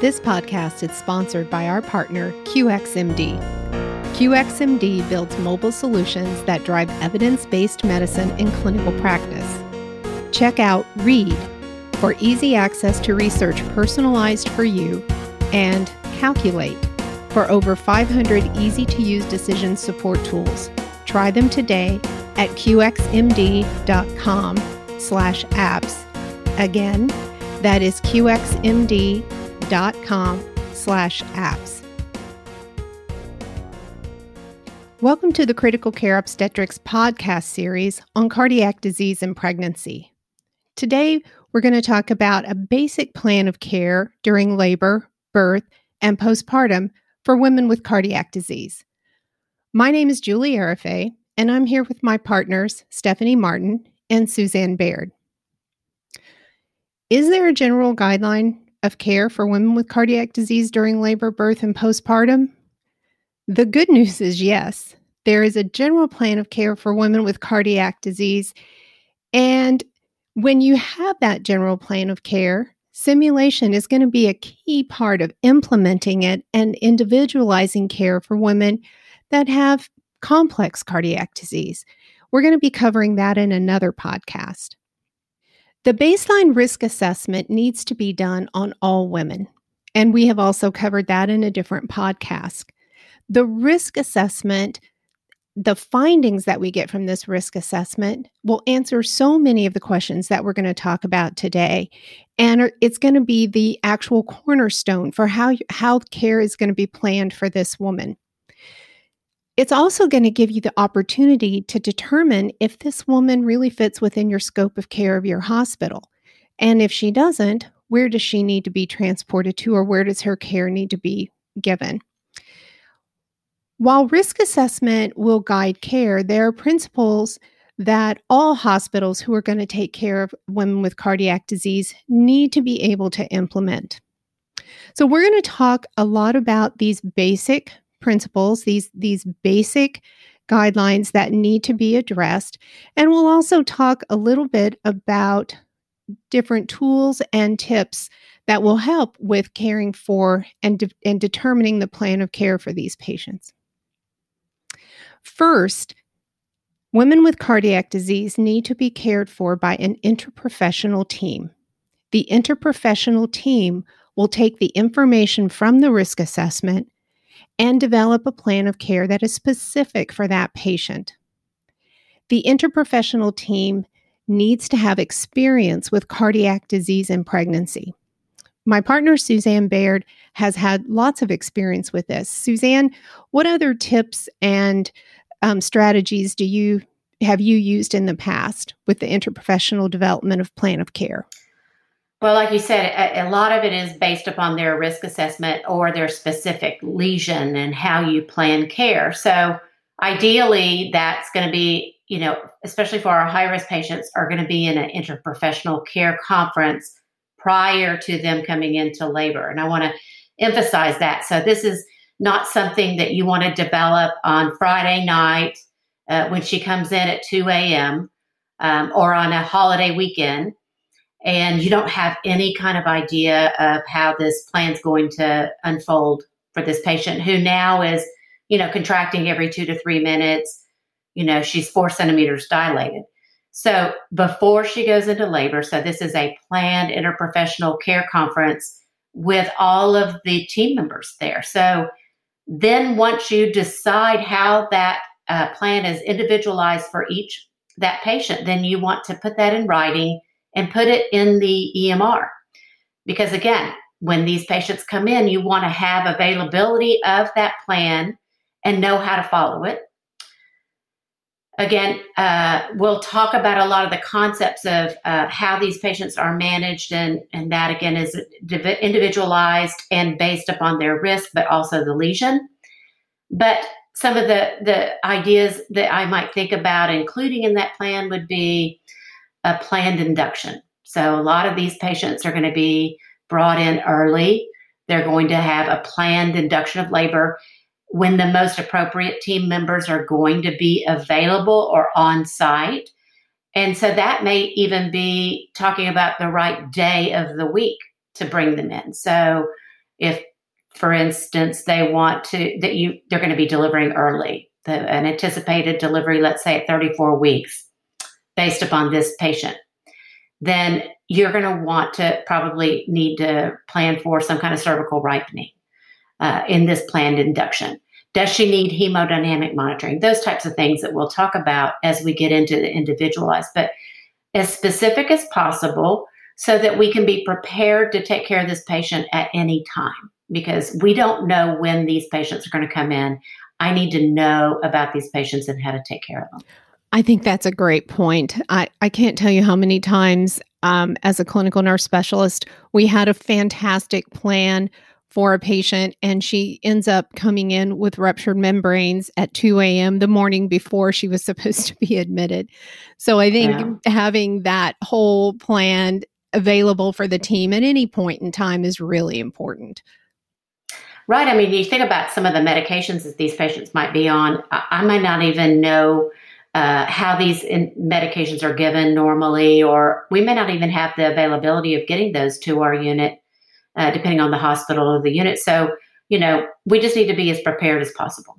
This podcast is sponsored by our partner, QXMD. QXMD builds mobile solutions that drive evidence-based medicine in clinical practice. Check out READ for easy access to research personalized for you, and Calculate for over 500 easy-to-use decision support tools. Try them today at qxmd.com/apps. Again, that is qxmd.com/apps. Welcome to the Critical Care Obstetrics podcast series on cardiac disease and pregnancy. Today, we're going to talk about a basic plan of care during labor, birth, and postpartum for women with cardiac disease. My name is Julie Arafeh, and I'm here with my partners, Stephanie Martin and Suzanne Baird. Is there a general guideline of care for women with cardiac disease during labor, birth, and postpartum? The good news is yes. There is a general plan of care for women with cardiac disease. And when you have that general plan of care, simulation is going to be a key part of implementing it and individualizing care for women that have complex cardiac disease. We're going to be covering that in another podcast. The baseline risk assessment needs to be done on all women, and we have also covered that in a different podcast. The risk assessment, the findings that we get from this risk assessment will answer so many of the questions that we're going to talk about today, and it's going to be the actual cornerstone for how care is going to be planned for this woman. It's also going to give you the opportunity to determine if this woman really fits within your scope of care of your hospital. And if she doesn't, where does she need to be transported to, or where does her care need to be given? While risk assessment will guide care, there are principles that all hospitals who are going to take care of women with cardiac disease need to be able to implement. So we're going to talk a lot about these basic principles, these basic guidelines that need to be addressed. And we'll also talk a little bit about different tools and tips that will help with caring for and determining the plan of care for these patients. First, women with cardiac disease need to be cared for by an interprofessional team. The interprofessional team will take the information from the risk assessment and develop a plan of care that is specific for that patient. The interprofessional team needs to have experience with cardiac disease and pregnancy. My partner, Suzanne Baird, has had lots of experience with this. Suzanne, what other tips and strategies have you used in the past with the interprofessional development of plan of care? Well, like you said, a lot of it is based upon their risk assessment or their specific lesion and how you plan care. So ideally, that's going to be, especially for our high-risk patients, are going to be in an interprofessional care conference prior to them coming into labor. And I want to emphasize that. So this is not something that you want to develop on Friday night when she comes in at 2 a.m. Or on a holiday weekend, and you don't have any kind of idea of how this plan's going to unfold for this patient who now is, contracting every 2 to 3 minutes. She's 4 centimeters dilated. So before she goes into labor, so this is a planned interprofessional care conference with all of the team members there. So then once you decide how that plan is individualized for each that patient, then you want to put that in writing and put it in the EMR. Because again, when these patients come in, you want to have availability of that plan and know how to follow it. Again, we'll talk about a lot of the concepts of how these patients are managed, and that again is individualized and based upon their risk, but also the lesion. But some of the ideas that I might think about including in that plan would be a planned induction. So a lot of these patients are going to be brought in early. They're going to have a planned induction of labor when the most appropriate team members are going to be available or on site. And so that may even be talking about the right day of the week to bring them in. So if, for instance, they want to, that you, they're going to be delivering early, an anticipated delivery, let's say at 34 weeks, based upon this patient, then you're going to want to probably need to plan for some kind of cervical ripening in this planned induction. Does she need hemodynamic monitoring? Those types of things that we'll talk about as we get into the individualized, but as specific as possible so that we can be prepared to take care of this patient at any time, because we don't know when these patients are going to come in. I need to know about these patients and how to take care of them. I think that's a great point. I can't tell you how many times as a clinical nurse specialist, we had a fantastic plan for a patient, and she ends up coming in with ruptured membranes at 2 a.m. the morning before she was supposed to be admitted. So I think having that whole plan available for the team at any point in time is really important. Right. I mean, you think about some of the medications that these patients might be on. I might not even know how these medications are given normally, or we may not even have the availability of getting those to our unit, depending on the hospital or the unit. So, you know, we just need to be as prepared as possible.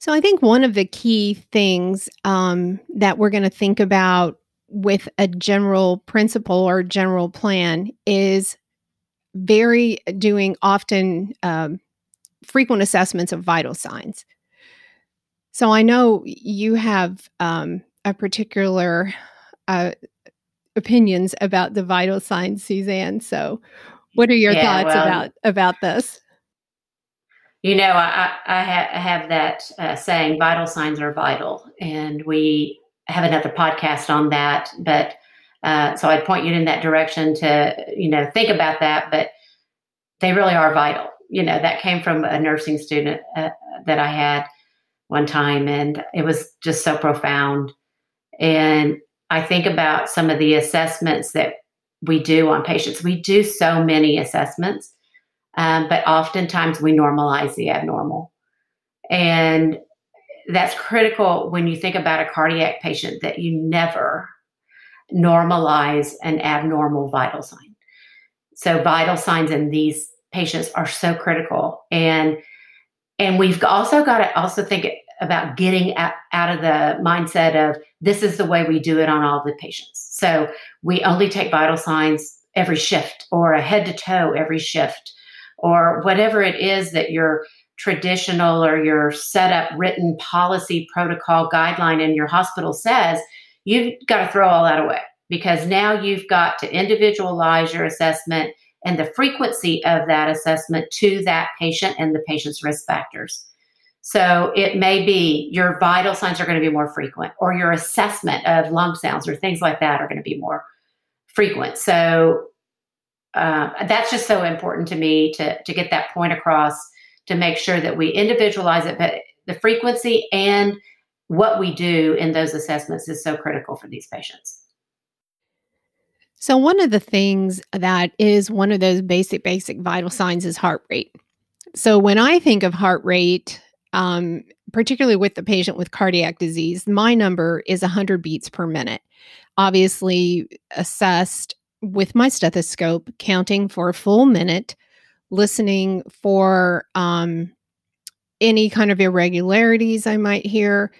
So I think one of the key things that we're going to think about with a general principle or general plan is frequent assessments of vital signs. So I know you have a particular opinions about the vital signs, Suzanne. So what are your thoughts about this? You know, I have that saying, vital signs are vital. And we have another podcast on that. But so I'd point you in that direction to, you know, think about that. But they really are vital. You know, that came from a nursing student that I had one time. And it was just so profound. And I think about some of the assessments that we do on patients. We do so many assessments, but oftentimes we normalize the abnormal. And that's critical when you think about a cardiac patient, that you never normalize an abnormal vital sign. So vital signs in these patients are so critical. And we've also got to also think about getting out of the mindset of this is the way we do it on all the patients. So we only take vital signs every shift, or a head to toe every shift, or whatever it is that your traditional or your set up written policy, protocol, guideline in your hospital says. You've got to throw all that away, because now you've got to individualize your assessment and the frequency of that assessment to that patient and the patient's risk factors. So it may be your vital signs are going to be more frequent, or your assessment of lung sounds or things like that are going to be more frequent. So that's just so important to me to get that point across, to make sure that we individualize it. But the frequency and what we do in those assessments is so critical for these patients. So one of the things that is one of those basic vital signs is heart rate. So when I think of heart rate, particularly with the patient with cardiac disease, my number is 100 beats per minute, obviously assessed with my stethoscope, counting for a full minute, listening for any kind of irregularities I might hear,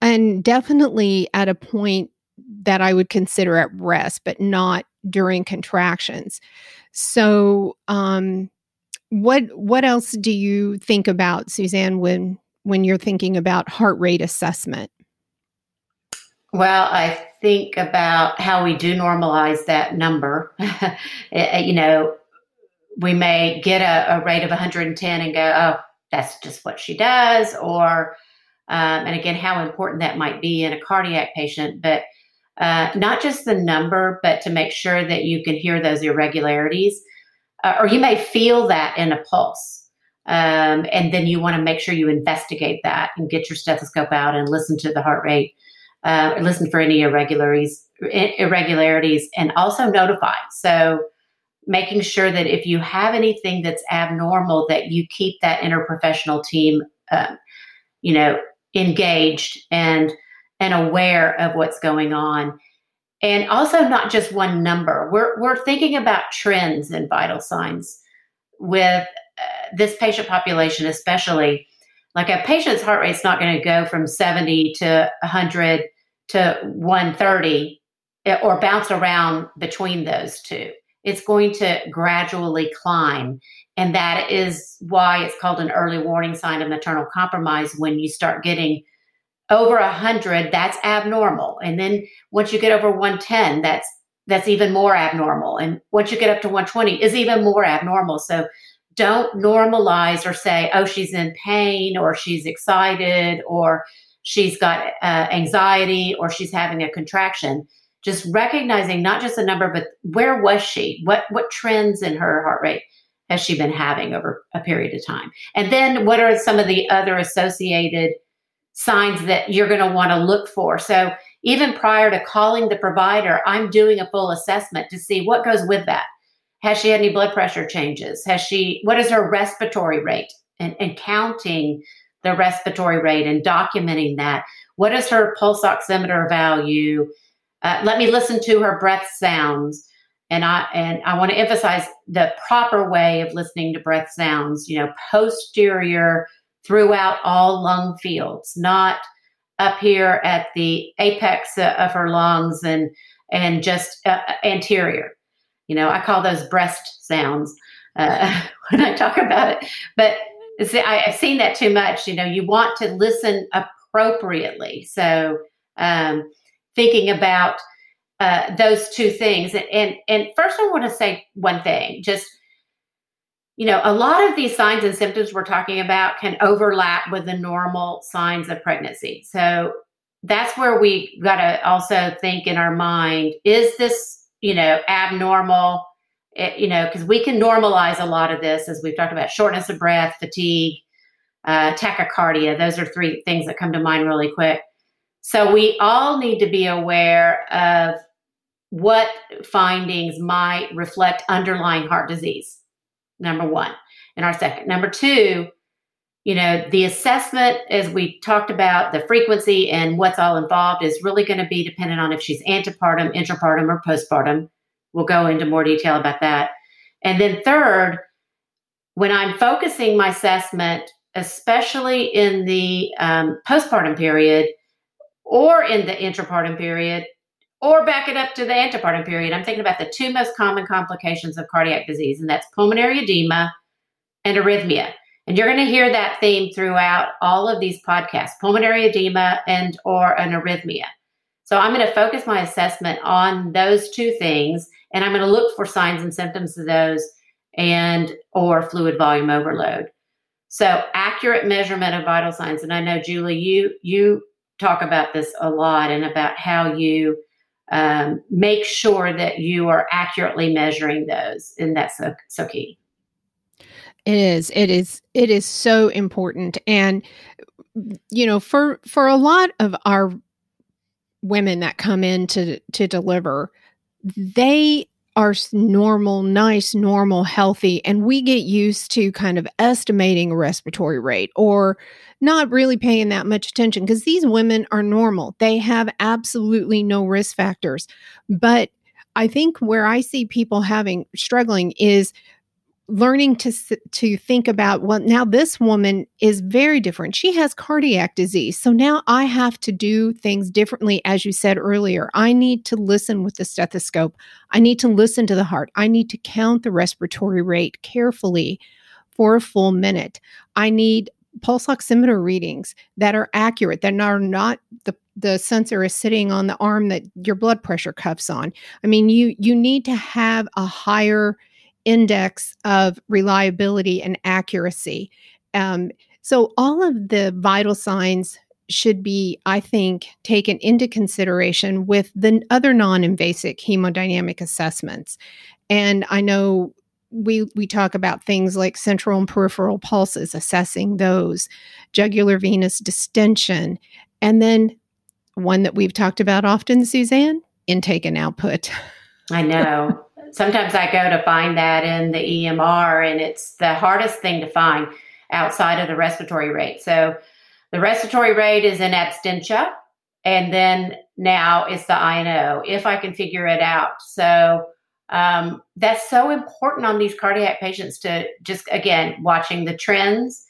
and definitely at a point that I would consider at rest, but not during contractions. So what else do you think about, Suzanne, when you're thinking about heart rate assessment? Well, I think about how we do normalize that number. You know, we may get a rate of 110 and go, oh, that's just what she does, or, and again, how important that might be in a cardiac patient, but not just the number, but to make sure that you can hear those irregularities, or you may feel that in a pulse. And then you want to make sure you investigate that and get your stethoscope out and listen to the heart rate, or listen for any irregularities, and also notify. So making sure that if you have anything that's abnormal, that you keep that interprofessional team, engaged and aware of what's going on. And also not just one number. We're thinking about trends in vital signs with this patient population especially. Like a patient's heart rate's not going to go from 70 to 100 to 130 or bounce around between those two. It's going to gradually climb. And that is why it's called an early warning sign of maternal compromise. When you start getting over 100, that's abnormal. And then once you get over 110, that's even more abnormal. And once you get up to 120 is even more abnormal. So don't normalize or say, oh, she's in pain or she's excited or she's got anxiety or she's having a contraction. Just recognizing not just the number, but where was she? What trends in her heart rate has she been having over a period of time? And then what are some of the other associated signs that you're going to want to look for? So even prior to calling the provider, I'm doing a full assessment to see what goes with that. Has she had any blood pressure changes? What is her respiratory rate? And counting the respiratory rate and documenting that. What is her pulse oximeter value? Let me listen to her breath sounds. And I want to emphasize the proper way of listening to breath sounds, posterior throughout all lung fields, not up here at the apex of her lungs and just anterior. I call those breast sounds when I talk about it. But see, I've seen that too much. You want to listen appropriately. So thinking about those two things. And first, I want to say one thing, just, a lot of these signs and symptoms we're talking about can overlap with the normal signs of pregnancy. So that's where we got to also think in our mind, is this, abnormal, because we can normalize a lot of this, as we've talked about shortness of breath, fatigue, tachycardia. Those are three things that come to mind really quick. So we all need to be aware of what findings might reflect underlying heart disease, number one, in our second. Number two, the assessment, as we talked about, the frequency and what's all involved is really going to be dependent on if she's antepartum, intrapartum, or postpartum. We'll go into more detail about that. And then third, when I'm focusing my assessment, especially in the postpartum period or in the intrapartum period, or back it up to the antepartum period, I'm thinking about the two most common complications of cardiac disease, and that's pulmonary edema and arrhythmia. And you're going to hear that theme throughout all of these podcasts, pulmonary edema and or an arrhythmia. So I'm going to focus my assessment on those two things, and I'm going to look for signs and symptoms of those and or fluid volume overload. So accurate measurement of vital signs. And I know, Julie, you talk about this a lot and about how you make sure that you are accurately measuring those. And that's so key. It is so important. And, for a lot of our women that come in to deliver, they are normal, nice, normal, healthy. And we get used to kind of estimating respiratory rate or not really paying that much attention because these women are normal. They have absolutely no risk factors. But I think where I see people struggling is learning to think about, well, now this woman is very different. She has cardiac disease. So now I have to do things differently. As you said earlier, I need to listen with the stethoscope. I need to listen to the heart. I need to count the respiratory rate carefully for a full minute. I need pulse oximeter readings that are accurate, that are not the sensor is sitting on the arm that your blood pressure cuffs on. I mean, you need to have a higher index of reliability and accuracy. So all of the vital signs should be, I think, taken into consideration with the other non-invasive hemodynamic assessments. And I know we talk about things like central and peripheral pulses, assessing those, jugular venous distension, and then one that we've talked about often, Suzanne, intake and output. I know. Sometimes I go to find that in the EMR, and it's the hardest thing to find outside of the respiratory rate. So the respiratory rate is in absentia, and then now is the I&O, if I can figure it out. So that's so important on these cardiac patients to just, again, watching the trends,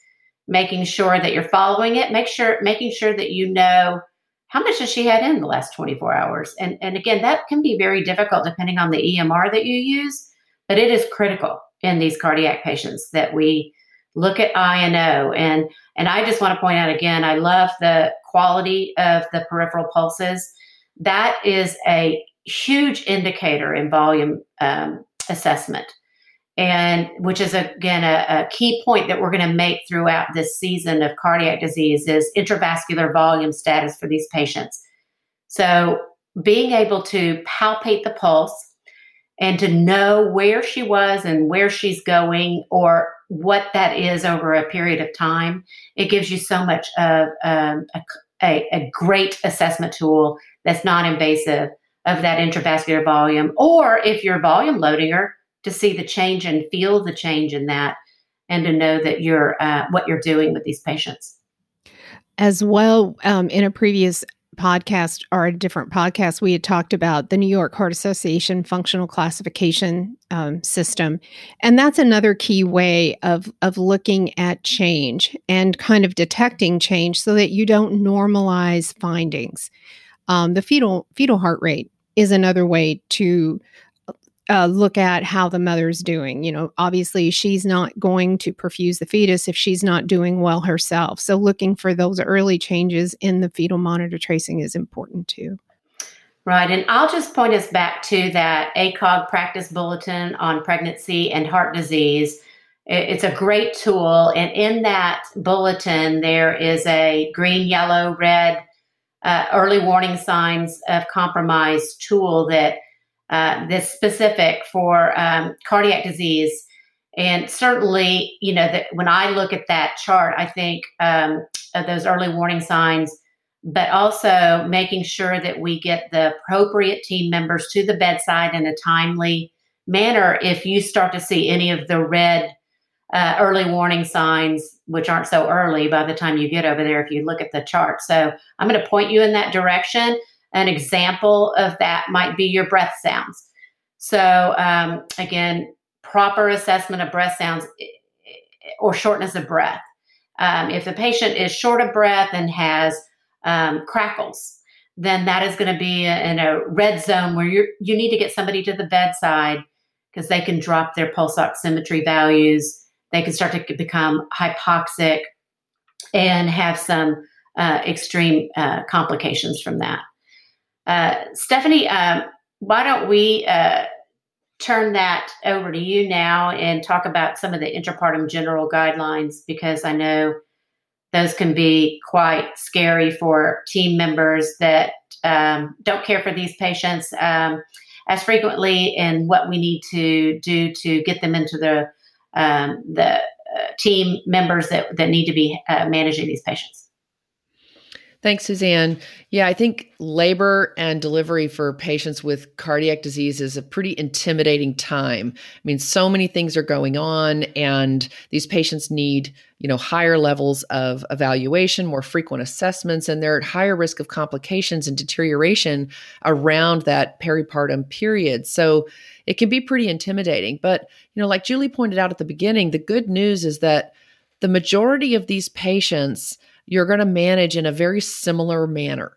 making sure that you're following it, making sure that you know how much has she had in the last 24 hours. And again, that can be very difficult depending on the EMR that you use, but it is critical in these cardiac patients that we look at I&O. And I just want to point out again, I love the quality of the peripheral pulses. That is a huge indicator in volume assessment, and which is, again, a key point that we're going to make throughout this season of cardiac disease is intravascular volume status for these patients. So being able to palpate the pulse and to know where she was and where she's going or what that is over a period of time, it gives you so much of a great assessment tool that's non-invasive of that intravascular volume, or if you're volume loading her, to see the change and feel the change in that and to know that you're what you're doing with these patients. As well, in a previous podcast or a different podcast, we had talked about the New York Heart Association functional classification system. And that's another key way of looking at change and kind of detecting change so that you don't normalize findings. The fetal heart rate is another way to look at how the mother's doing. You know, obviously she's not going to perfuse the fetus if she's not doing well herself. So looking for those early changes in the fetal monitor tracing is important too. Right. And I'll just point us back to that ACOG practice bulletin on pregnancy and heart disease. It's a great tool. And in that bulletin, there is a green, yellow, red, early warning signs of compromise tool that that's specific for cardiac disease. And certainly, you know, that when I look at that chart, I think of those early warning signs, but also making sure that we get the appropriate team members to the bedside in a timely manner. If you start to see any of the red early warning signs, which aren't so early by the time you get over there, if you look at the chart. So I'm going to point you in that direction. An example of that might be your breath sounds. So again, proper assessment of breath sounds or shortness of breath. If the patient is short of breath and has crackles, then that is going to be in a red zone where you need to get somebody to the bedside because they can drop their pulse oximetry values. They can start to become hypoxic and have some extreme complications from that. Stephanie, why don't we turn that over to you now and talk about some of the intrapartum general guidelines, because I know those can be quite scary for team members that don't care for these patients as frequently, and what we need to do to get them into the team members that need to be managing these patients. Thanks, Suzanne. Yeah, I think labor and delivery for patients with cardiac disease is a pretty intimidating time. I mean, so many things are going on, and these patients need, you know, higher levels of evaluation, more frequent assessments, and they're at higher risk of complications and deterioration around that peripartum period. So it can be pretty intimidating. But, you know, like Julie pointed out at the beginning, the good news is that the majority of these patients you're going to manage in a very similar manner.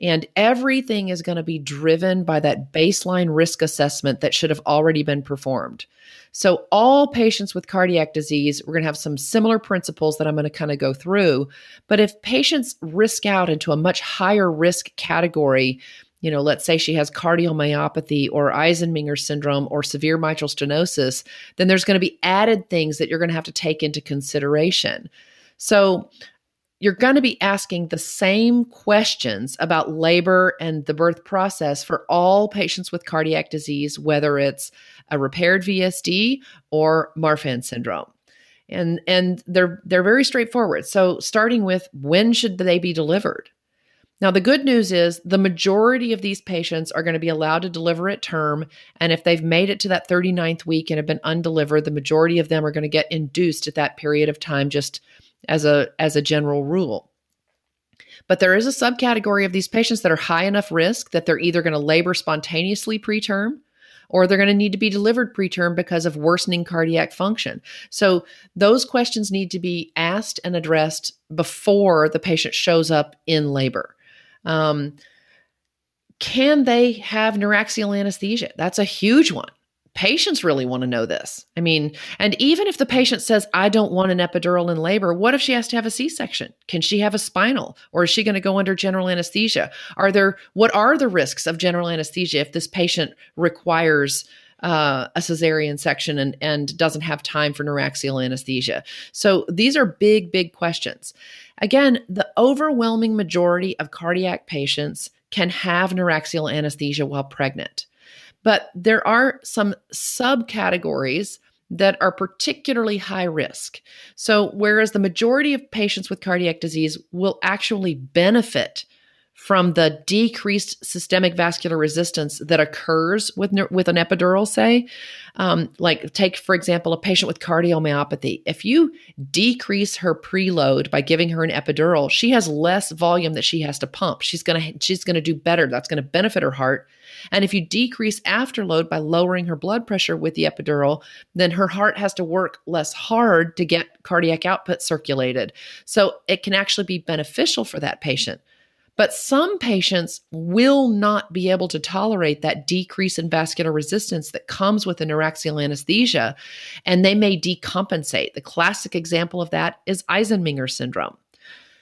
And everything is going to be driven by that baseline risk assessment that should have already been performed. So all patients with cardiac disease, we're going to have some similar principles that I'm going to kind of go through. But if patients risk out into a much higher risk category, you know, let's say she has cardiomyopathy or Eisenmenger syndrome or severe mitral stenosis, then there's going to be added things that you're going to have to take into consideration. So you're going to be asking the same questions about labor and the birth process for all patients with cardiac disease, whether it's a repaired VSD or Marfan syndrome. And they're very straightforward. So starting with, when should they be delivered? Now, the good news is the majority of these patients are going to be allowed to deliver at term. And if they've made it to that 39th week and have been undelivered, the majority of them are going to get induced at that period of time, just as a general rule. But there is a subcategory of these patients that are high enough risk that they're either going to labor spontaneously preterm, or they're going to need to be delivered preterm because of worsening cardiac function. So those questions need to be asked and addressed before the patient shows up in labor. Can they have neuraxial anesthesia? That's a huge one. Patients really want to know this. I mean, and even if the patient says, I don't want an epidural in labor, what if she has to have a C-section? Can she have a spinal? Or is she going to go under general anesthesia? What are the risks of general anesthesia if this patient requires a cesarean section and doesn't have time for neuraxial anesthesia? So these are big, big questions. Again, the overwhelming majority of cardiac patients can have neuraxial anesthesia while pregnant. But there are some subcategories that are particularly high risk. So whereas the majority of patients with cardiac disease will actually benefit from the decreased systemic vascular resistance that occurs with an epidural, say, like take, for example, a patient with cardiomyopathy. If you decrease her preload by giving her an epidural, she has less volume that she has to pump. She's going to do better. That's going to benefit her heart. And if you decrease afterload by lowering her blood pressure with the epidural, then her heart has to work less hard to get cardiac output circulated. So it can actually be beneficial for that patient. But some patients will not be able to tolerate that decrease in vascular resistance that comes with a neuraxial anesthesia, and they may decompensate. The classic example of that is Eisenmenger syndrome.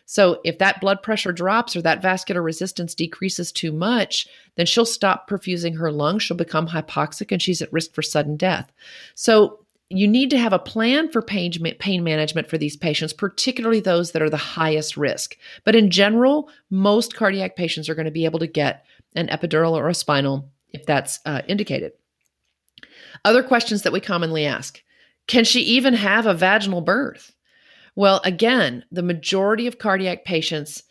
So if that blood pressure drops or that vascular resistance decreases too much, then she'll stop perfusing her lungs, she'll become hypoxic, and she's at risk for sudden death. So you need to have a plan for pain management for these patients, particularly those that are the highest risk. But in general, most cardiac patients are going to be able to get an epidural or a spinal if that's indicated. Other questions that we commonly ask, can she even have a vaginal birth? Well, again, the majority of cardiac patients,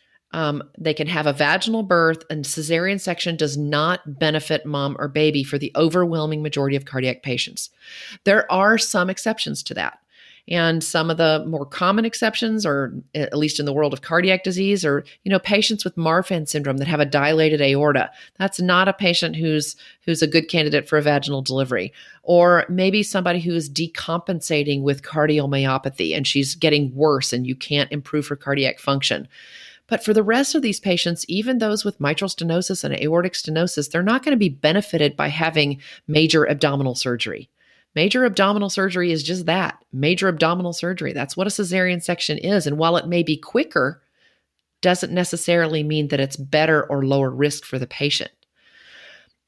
they can have a vaginal birth, and cesarean section does not benefit mom or baby for the overwhelming majority of cardiac patients. There are some exceptions to that. And some of the more common exceptions, or at least in the world of cardiac disease, are, patients with Marfan syndrome that have a dilated aorta. That's not a patient who's a good candidate for a vaginal delivery. Or maybe somebody who is decompensating with cardiomyopathy and she's getting worse and you can't improve her cardiac function. But for the rest of these patients, even those with mitral stenosis and aortic stenosis, they're not going to be benefited by having major abdominal surgery. Major abdominal surgery is just that, major abdominal surgery. That's what a cesarean section is. And while it may be quicker, doesn't necessarily mean that it's better or lower risk for the patient.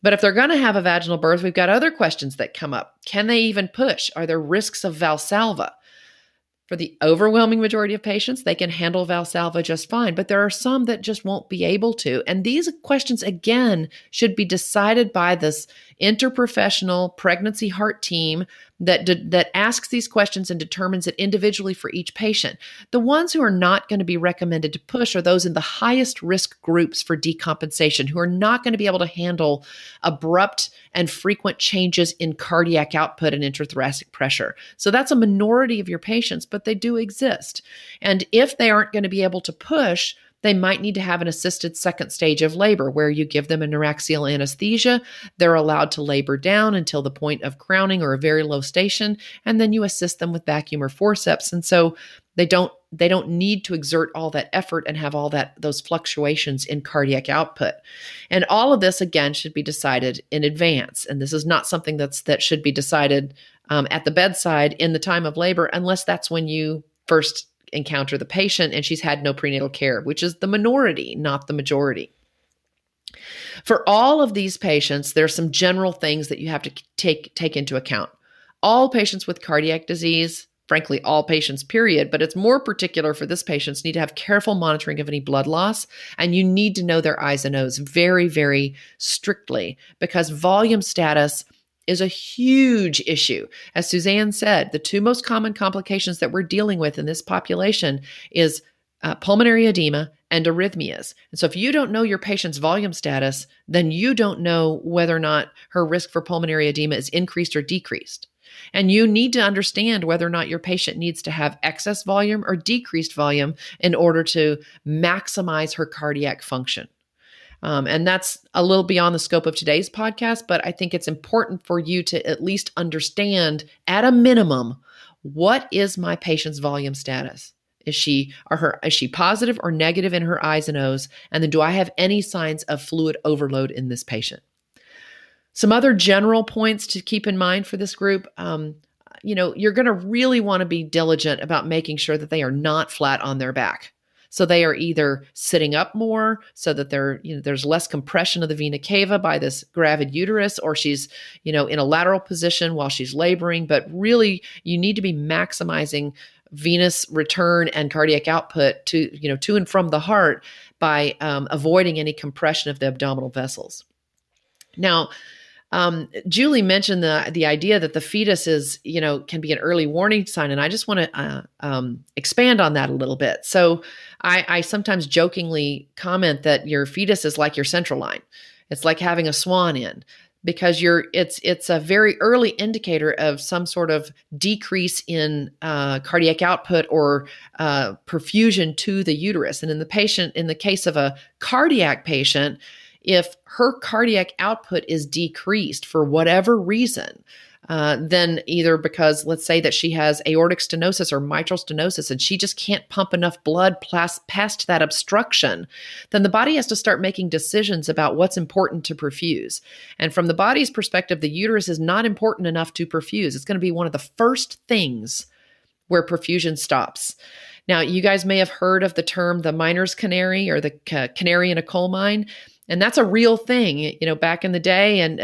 But if they're going to have a vaginal birth, we've got other questions that come up. Can they even push? Are there risks of Valsalva? For the overwhelming majority of patients, they can handle Valsalva just fine, but there are some that just won't be able to. And these questions, again, should be decided by this interprofessional pregnancy heart team that asks these questions and determines it individually for each patient. The ones who are not going to be recommended to push are those in the highest risk groups for decompensation, who are not going to be able to handle abrupt and frequent changes in cardiac output and intrathoracic pressure. So that's a minority of your patients, but they do exist. And if they aren't going to be able to push, they might need to have an assisted second stage of labor where you give them a neuraxial anesthesia. They're allowed to labor down until the point of crowning or a very low station, and then you assist them with vacuum or forceps. And so they don't need to exert all that effort and have all those fluctuations in cardiac output. And all of this, again, should be decided in advance. And this is not something that should be decided at the bedside in the time of labor, unless that's when you first encounter the patient and she's had no prenatal care, which is the minority, not the majority. For all of these patients, there are some general things that you have to take into account. All patients with cardiac disease, frankly, all patients, period, but it's more particular for this patient, need to have careful monitoring of any blood loss, and you need to know their I's and O's very, very strictly, because volume status is a huge issue. As Suzanne said, the two most common complications that we're dealing with in this population is pulmonary edema and arrhythmias. And so if you don't know your patient's volume status, then you don't know whether or not her risk for pulmonary edema is increased or decreased. And you need to understand whether or not your patient needs to have excess volume or decreased volume in order to maximize her cardiac function. And that's a little beyond the scope of today's podcast, but I think it's important for you to at least understand at a minimum, what is my patient's volume status? Is she positive or negative in her I's and O's? And then do I have any signs of fluid overload in this patient? Some other general points to keep in mind for this group, you're going to really want to be diligent about making sure that they are not flat on their back. So they are either sitting up more so that there's less compression of the vena cava by this gravid uterus, or she's, in a lateral position while she's laboring. But really, you need to be maximizing venous return and cardiac output to and from the heart by avoiding any compression of the abdominal vessels. Now, Julie mentioned the idea that the fetus is, can be an early warning sign. And I just want to expand on that a little bit. So I sometimes jokingly comment that your fetus is like your central line. It's like having a swan end, because it's a very early indicator of some sort of decrease in cardiac output or perfusion to the uterus. And in the case of a cardiac patient, if her cardiac output is decreased for whatever reason, then either because, let's say that she has aortic stenosis or mitral stenosis and she just can't pump enough blood past that obstruction, then the body has to start making decisions about what's important to perfuse. And from the body's perspective, the uterus is not important enough to perfuse. It's going to be one of the first things where perfusion stops. Now, you guys may have heard of the term the miner's canary or the canary in a coal mine. And that's a real thing, back in the day, and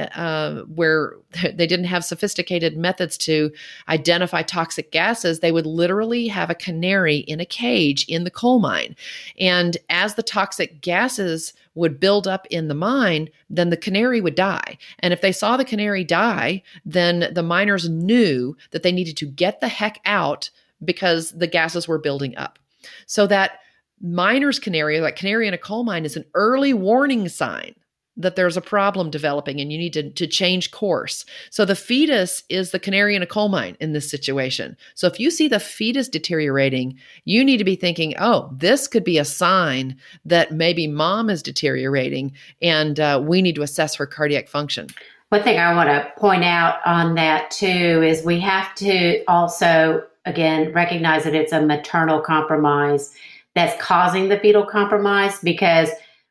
where they didn't have sophisticated methods to identify toxic gases, they would literally have a canary in a cage in the coal mine. And as the toxic gases would build up in the mine, then the canary would die. And if they saw the canary die, then the miners knew that they needed to get the heck out because the gases were building up. So that miner's canary, like canary in a coal mine, is an early warning sign that there's a problem developing and you need to change course. So the fetus is the canary in a coal mine in this situation. So if you see the fetus deteriorating, you need to be thinking, oh, this could be a sign that maybe mom is deteriorating and we need to assess her cardiac function. One thing I want to point out on that too is we have to also, again, recognize that it's a maternal compromise that's causing the fetal compromise, because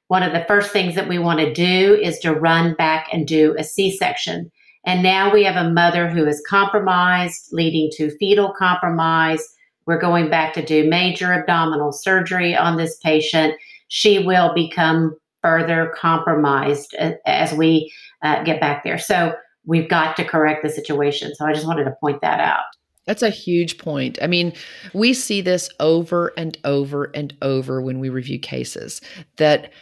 one of the first things that we want to do is to run back and do a C-section. And now we have a mother who is compromised, leading to fetal compromise. We're going back to do major abdominal surgery on this patient. She will become further compromised as we get back there. So we've got to correct the situation. So I just wanted to point that out. That's a huge point. I mean, we see this over and over and over when we review cases, that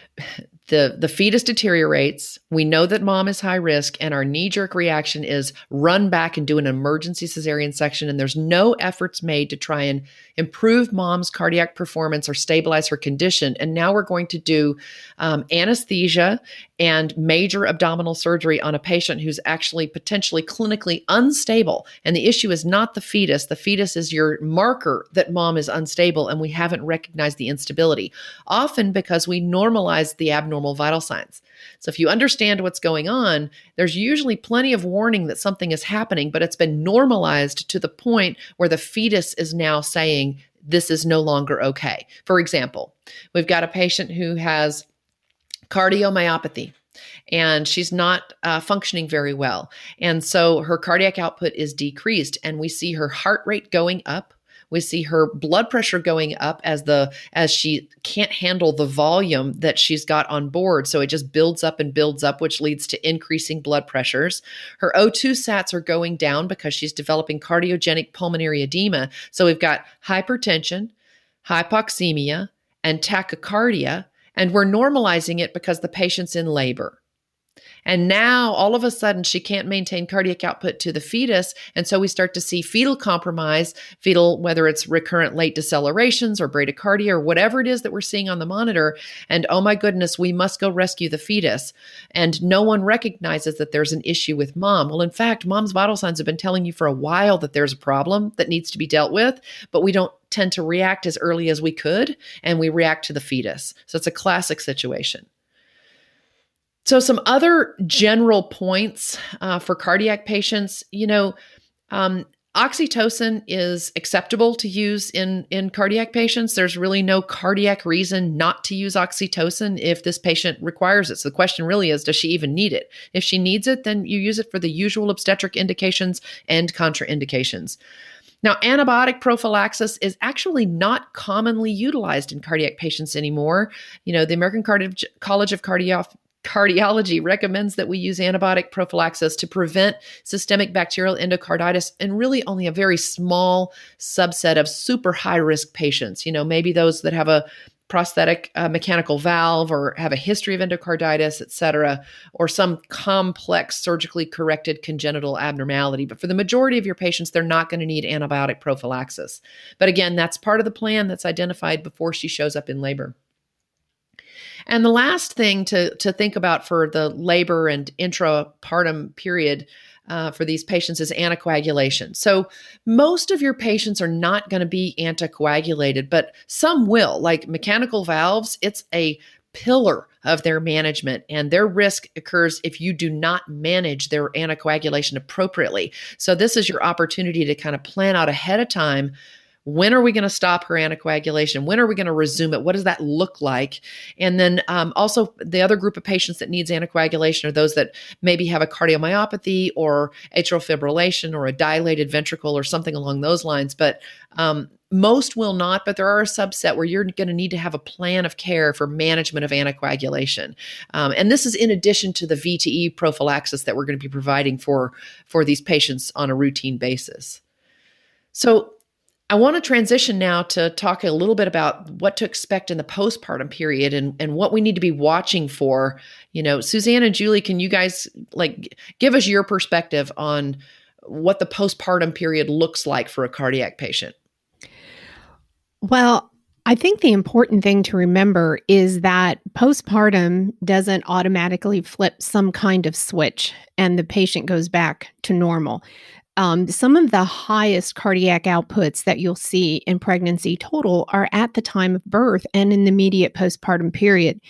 the fetus deteriorates. We know that mom is high risk, and our knee-jerk reaction is run back and do an emergency cesarean section. And there's no efforts made to try and improve mom's cardiac performance or stabilize her condition. And now we're going to do anesthesia and major abdominal surgery on a patient who's actually potentially clinically unstable. And the issue is not the fetus. The fetus is your marker that mom is unstable, and we haven't recognized the instability, often because we normalize the abnormal vital signs. So if you understand what's going on, there's usually plenty of warning that something is happening, but it's been normalized to the point where the fetus is now saying, this is no longer okay. For example, we've got a patient who has cardiomyopathy, and she's not functioning very well. And so her cardiac output is decreased, and we see her heart rate going up. We see her blood pressure going up as she can't handle the volume that she's got on board. So it just builds up and builds up, which leads to increasing blood pressures. Her O2 sats are going down because she's developing cardiogenic pulmonary edema. So we've got hypertension, hypoxemia, and tachycardia, and we're normalizing it because the patient's in labor. And now all of a sudden she can't maintain cardiac output to the fetus. And so we start to see fetal compromise, whether it's recurrent late decelerations or bradycardia or whatever it is that we're seeing on the monitor. And oh my goodness, we must go rescue the fetus. And no one recognizes that there's an issue with mom. Well, in fact, mom's vital signs have been telling you for a while that there's a problem that needs to be dealt with, but we don't tend to react as early as we could. And we react to the fetus. So it's a classic situation. So some other general points for cardiac patients, oxytocin is acceptable to use in cardiac patients. There's really no cardiac reason not to use oxytocin if this patient requires it. So the question really is, does she even need it? If she needs it, then you use it for the usual obstetric indications and contraindications. Now, antibiotic prophylaxis is actually not commonly utilized in cardiac patients anymore. The American College of Cardiology recommends that we use antibiotic prophylaxis to prevent systemic bacterial endocarditis in really only a very small subset of super high-risk patients, maybe those that have a prosthetic mechanical valve or have a history of endocarditis, et cetera, or some complex surgically corrected congenital abnormality. But for the majority of your patients, they're not going to need antibiotic prophylaxis. But again, that's part of the plan that's identified before she shows up in labor. And the last thing to think about for the labor and intrapartum period for these patients is anticoagulation. So most of your patients are not going to be anticoagulated, but some will. Like mechanical valves, it's a pillar of their management, and their risk occurs if you do not manage their anticoagulation appropriately. So this is your opportunity to kind of plan out ahead of time. When are we going to stop her anticoagulation? When are we going to resume it? What does that look like? And then also the other group of patients that needs anticoagulation are those that maybe have a cardiomyopathy or atrial fibrillation or a dilated ventricle or something along those lines. But most will not, but there are a subset where you're going to need to have a plan of care for management of anticoagulation. And this is in addition to the VTE prophylaxis that we're going to be providing for these patients on a routine basis. So I want to transition now to talk a little bit about what to expect in the postpartum period and what we need to be watching for. Suzanne and Julie, can you guys give us your perspective on what the postpartum period looks like for a cardiac patient? Well, I think the important thing to remember is that postpartum doesn't automatically flip some kind of switch and the patient goes back to normal. Some of the highest cardiac outputs that you'll see in pregnancy total are at the time of birth and in the immediate postpartum period.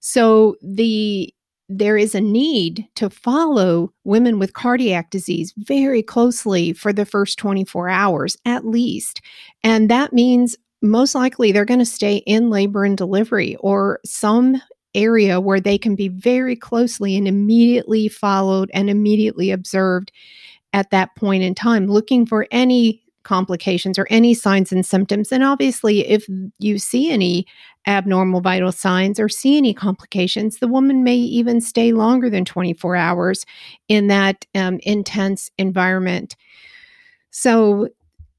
So there is a need to follow women with cardiac disease very closely for the first 24 hours at least. And that means most likely they're going to stay in labor and delivery or some area where they can be very closely and immediately followed and immediately observed at that point in time, looking for any complications or any signs and symptoms. And obviously, if you see any abnormal vital signs or see any complications, the woman may even stay longer than 24 hours in that intense environment. So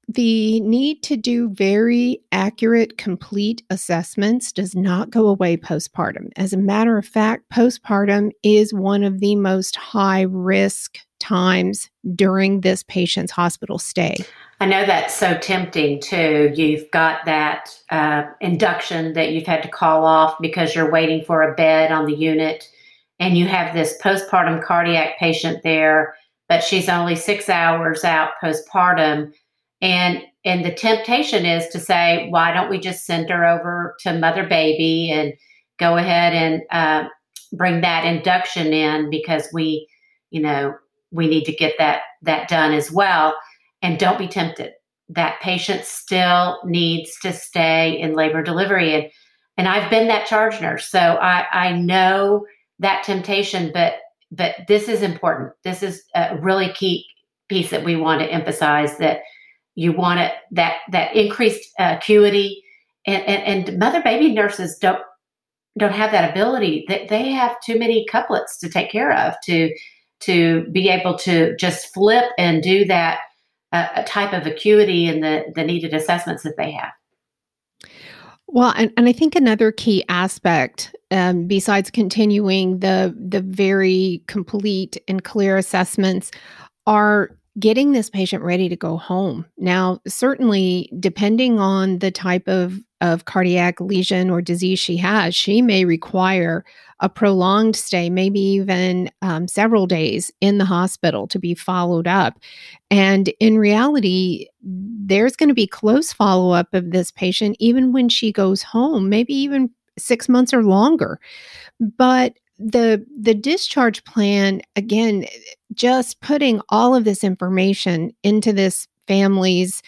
the need to do very accurate, complete assessments does not go away postpartum. As a matter of fact, postpartum is one of the most high-risk times during this patient's hospital stay. I know that's so tempting too. You've got that induction that you've had to call off because you're waiting for a bed on the unit, and you have this postpartum cardiac patient there, but she's only 6 hours out postpartum. And the temptation is to say, why don't we just send her over to mother baby and go ahead and bring that induction in because we need to get that done as well. And don't be tempted. That patient still needs to stay in labor delivery. And I've been that charge nurse. So I know that temptation, but this is important. This is a really key piece that we want to emphasize, that you want it, that increased acuity, and mother-baby nurses don't have that ability. They have too many couplets to take care of to be able to just flip and do that type of acuity and the needed assessments that they have. Well, and I think another key aspect, besides continuing the very complete and clear assessments, are getting this patient ready to go home. Now, certainly, depending on the type of cardiac lesion or disease she has, she may require a prolonged stay, maybe even several days in the hospital to be followed up. And in reality, there's going to be close follow-up of this patient, even when she goes home, maybe even 6 months or longer. But the discharge plan, again, just putting all of this information into this family's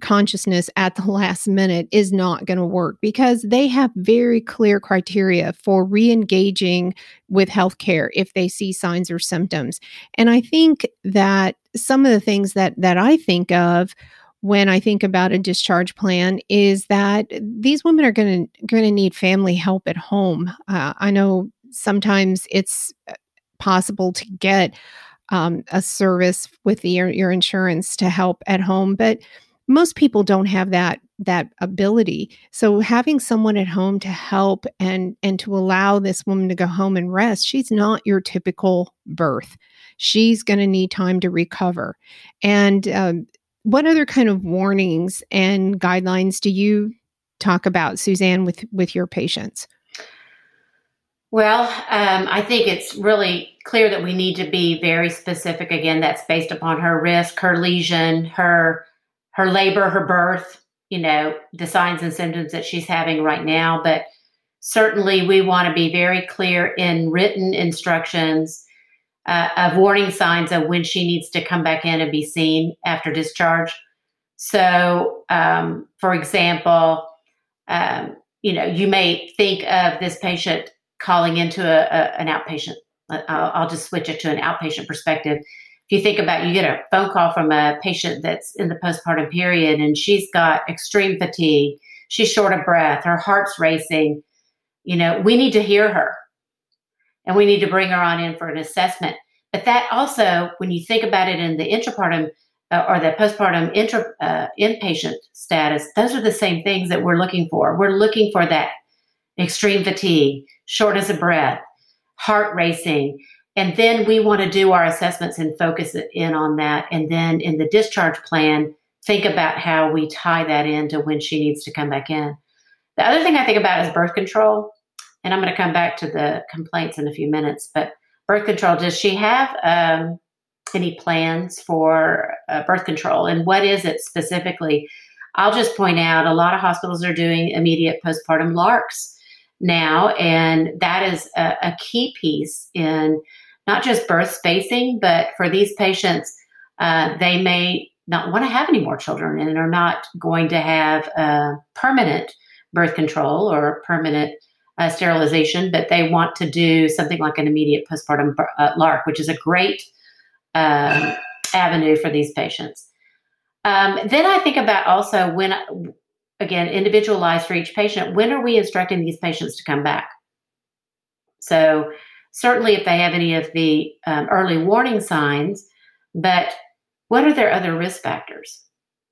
consciousness at the last minute is not going to work, because they have very clear criteria for re-engaging with healthcare if they see signs or symptoms. And I think that some of the things that I think of when I think about a discharge plan is that these women are going to need family help at home. I know sometimes it's possible to get a service with your insurance to help at home, but most people don't have that ability. So having someone at home to help and to allow this woman to go home and rest, she's not your typical birth. She's going to need time to recover. And what other kind of warnings and guidelines do you talk about, Suzanne, with your patients? Well, I think it's really clear that we need to be very specific. Again, that's based upon her risk, her lesion, her labor, her birth, the signs and symptoms that she's having right now. But certainly we want to be very clear in written instructions of warning signs of when she needs to come back in and be seen after discharge. So, for example, you may think of this patient calling into an outpatient. I'll just switch it to an outpatient perspective. If you think about, you get a phone call from a patient that's in the postpartum period and she's got extreme fatigue, she's short of breath, her heart's racing, we need to hear her and we need to bring her on in for an assessment. But that also, when you think about it in the intrapartum or the postpartum inpatient status, those are the same things that we're looking for. We're looking for that extreme fatigue, short as a breath, heart racing. And then we want to do our assessments and focus in on that. And then in the discharge plan, think about how we tie that into when she needs to come back in. The other thing I think about is birth control. And I'm going to come back to the complaints in a few minutes. But birth control, does she have any plans for birth control? And what is it specifically? I'll just point out a lot of hospitals are doing immediate postpartum LARCs now, and that is a key piece in not just birth spacing, but for these patients, they may not want to have any more children and are not going to have permanent birth control or permanent sterilization, but they want to do something like an immediate postpartum LARC, which is a great avenue for these patients. Then I think about also when again, individualized for each patient. When are we instructing these patients to come back? So certainly if they have any of the early warning signs, but what are their other risk factors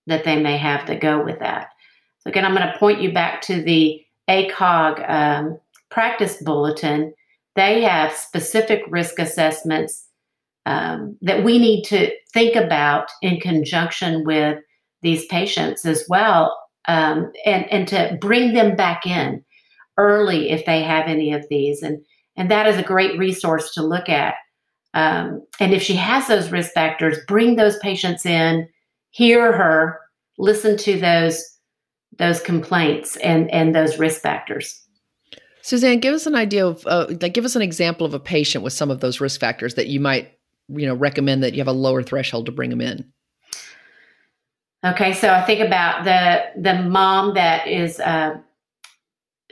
that they may have that go with that? So again, I'm going to point you back to the ACOG practice bulletin. They have specific risk assessments that we need to think about in conjunction with these patients as well. And to bring them back in early if they have any of these. And that is a great resource to look at. And if she has those risk factors, bring those patients in, hear her, listen to those complaints and those risk factors. Suzanne, give us an idea of, give us an example of a patient with some of those risk factors that you might, recommend that you have a lower threshold to bring them in. Okay, so I think about the mom that is,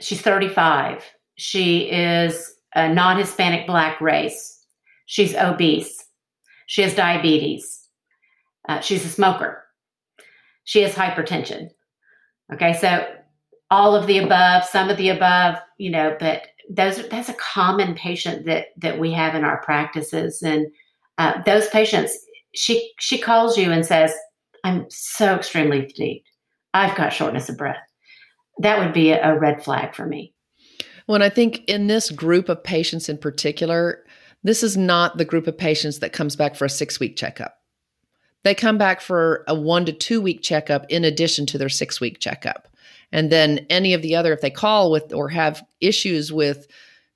she's 35. She is a non-Hispanic Black race. She's obese. She has diabetes. She's a smoker. She has hypertension. Okay, so all of the above, some of the above, but that's a common patient that we have in our practices. And those patients, she calls you and says, I'm so extremely fatigued. I've got shortness of breath. that would be a red flag for me. Well, and I think in this group of patients in particular, this is not the group of patients that comes back for a 6-week checkup. They come back for a 1 to 2 week checkup in addition to their 6-week checkup. And then any of the other, if they call with or have issues with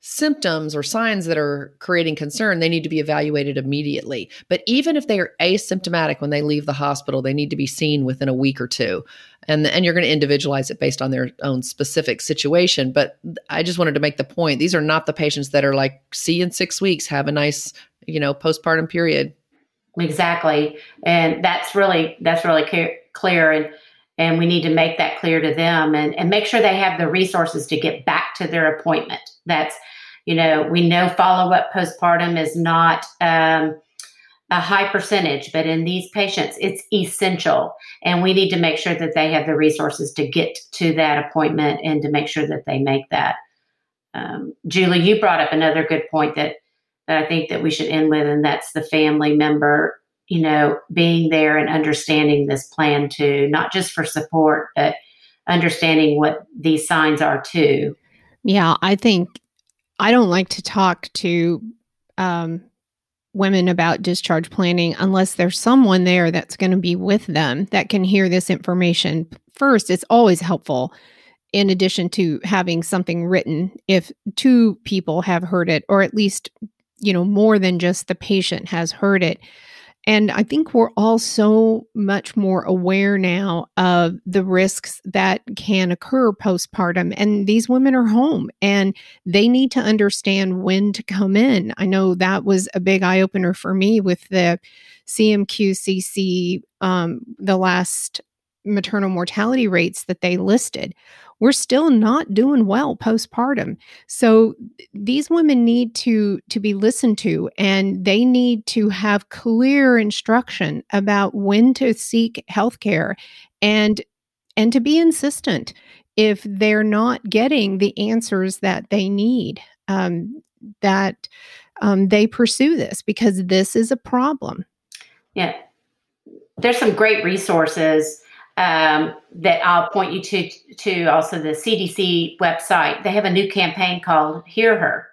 symptoms or signs that are creating concern, they need to be evaluated immediately. But even if they are asymptomatic when they leave the hospital, they need to be seen within a week or two. And you're going to individualize it based on their own specific situation. But I just wanted to make the point, these are not the patients that are like, see you in 6 weeks, have a nice, postpartum period. Exactly. And that's really clear. And we need to make that clear to them and make sure they have the resources to get back to their appointment. That's, we know follow-up postpartum is not a high percentage, but in these patients, it's essential. And we need to make sure that they have the resources to get to that appointment and to make sure that they make that. Julie, you brought up another good point that I think that we should end with, and that's the family member being there and understanding this plan too, not just for support, but understanding what these signs are too. Yeah, I think I don't like to talk to women about discharge planning unless there's someone there that's going to be with them that can hear this information. First, it's always helpful, in addition to having something written, if two people have heard it, or at least, more than just the patient has heard it. And I think we're all so much more aware now of the risks that can occur postpartum. And these women are home and they need to understand when to come in. I know that was a big eye opener for me with the CMQCC, the last maternal mortality rates that they listed. We're still not doing well postpartum. So these women need to be listened to, and they need to have clear instruction about when to seek healthcare and to be insistent if they're not getting the answers that they need, that they pursue this, because this is a problem. Yeah. There's some great resources that I'll point you to also the CDC website. They have a new campaign called Hear Her.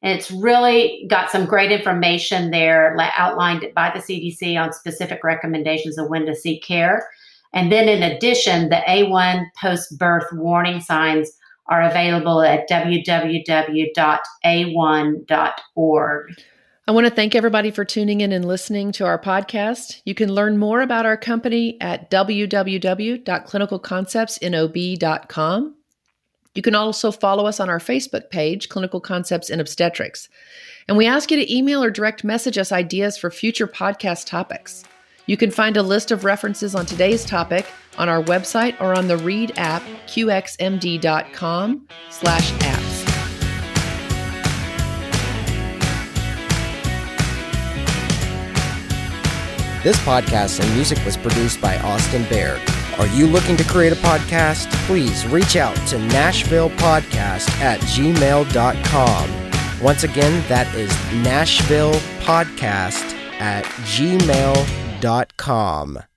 And it's really got some great information there outlined by the CDC on specific recommendations of when to seek care. And then in addition, the A1 post-birth warning signs are available at www.a1.org. I want to thank everybody for tuning in and listening to our podcast. You can learn more about our company at www.clinicalconceptsinob.com. You can also follow us on our Facebook page, Clinical Concepts in Obstetrics. And we ask you to email or direct message us ideas for future podcast topics. You can find a list of references on today's topic on our website or on the Read app, qxmd.com/apps. This podcast and music was produced by Austin Baird. Are you looking to create a podcast? Please reach out to nashvillepodcast@gmail.com. Once again, that is nashvillepodcast@gmail.com.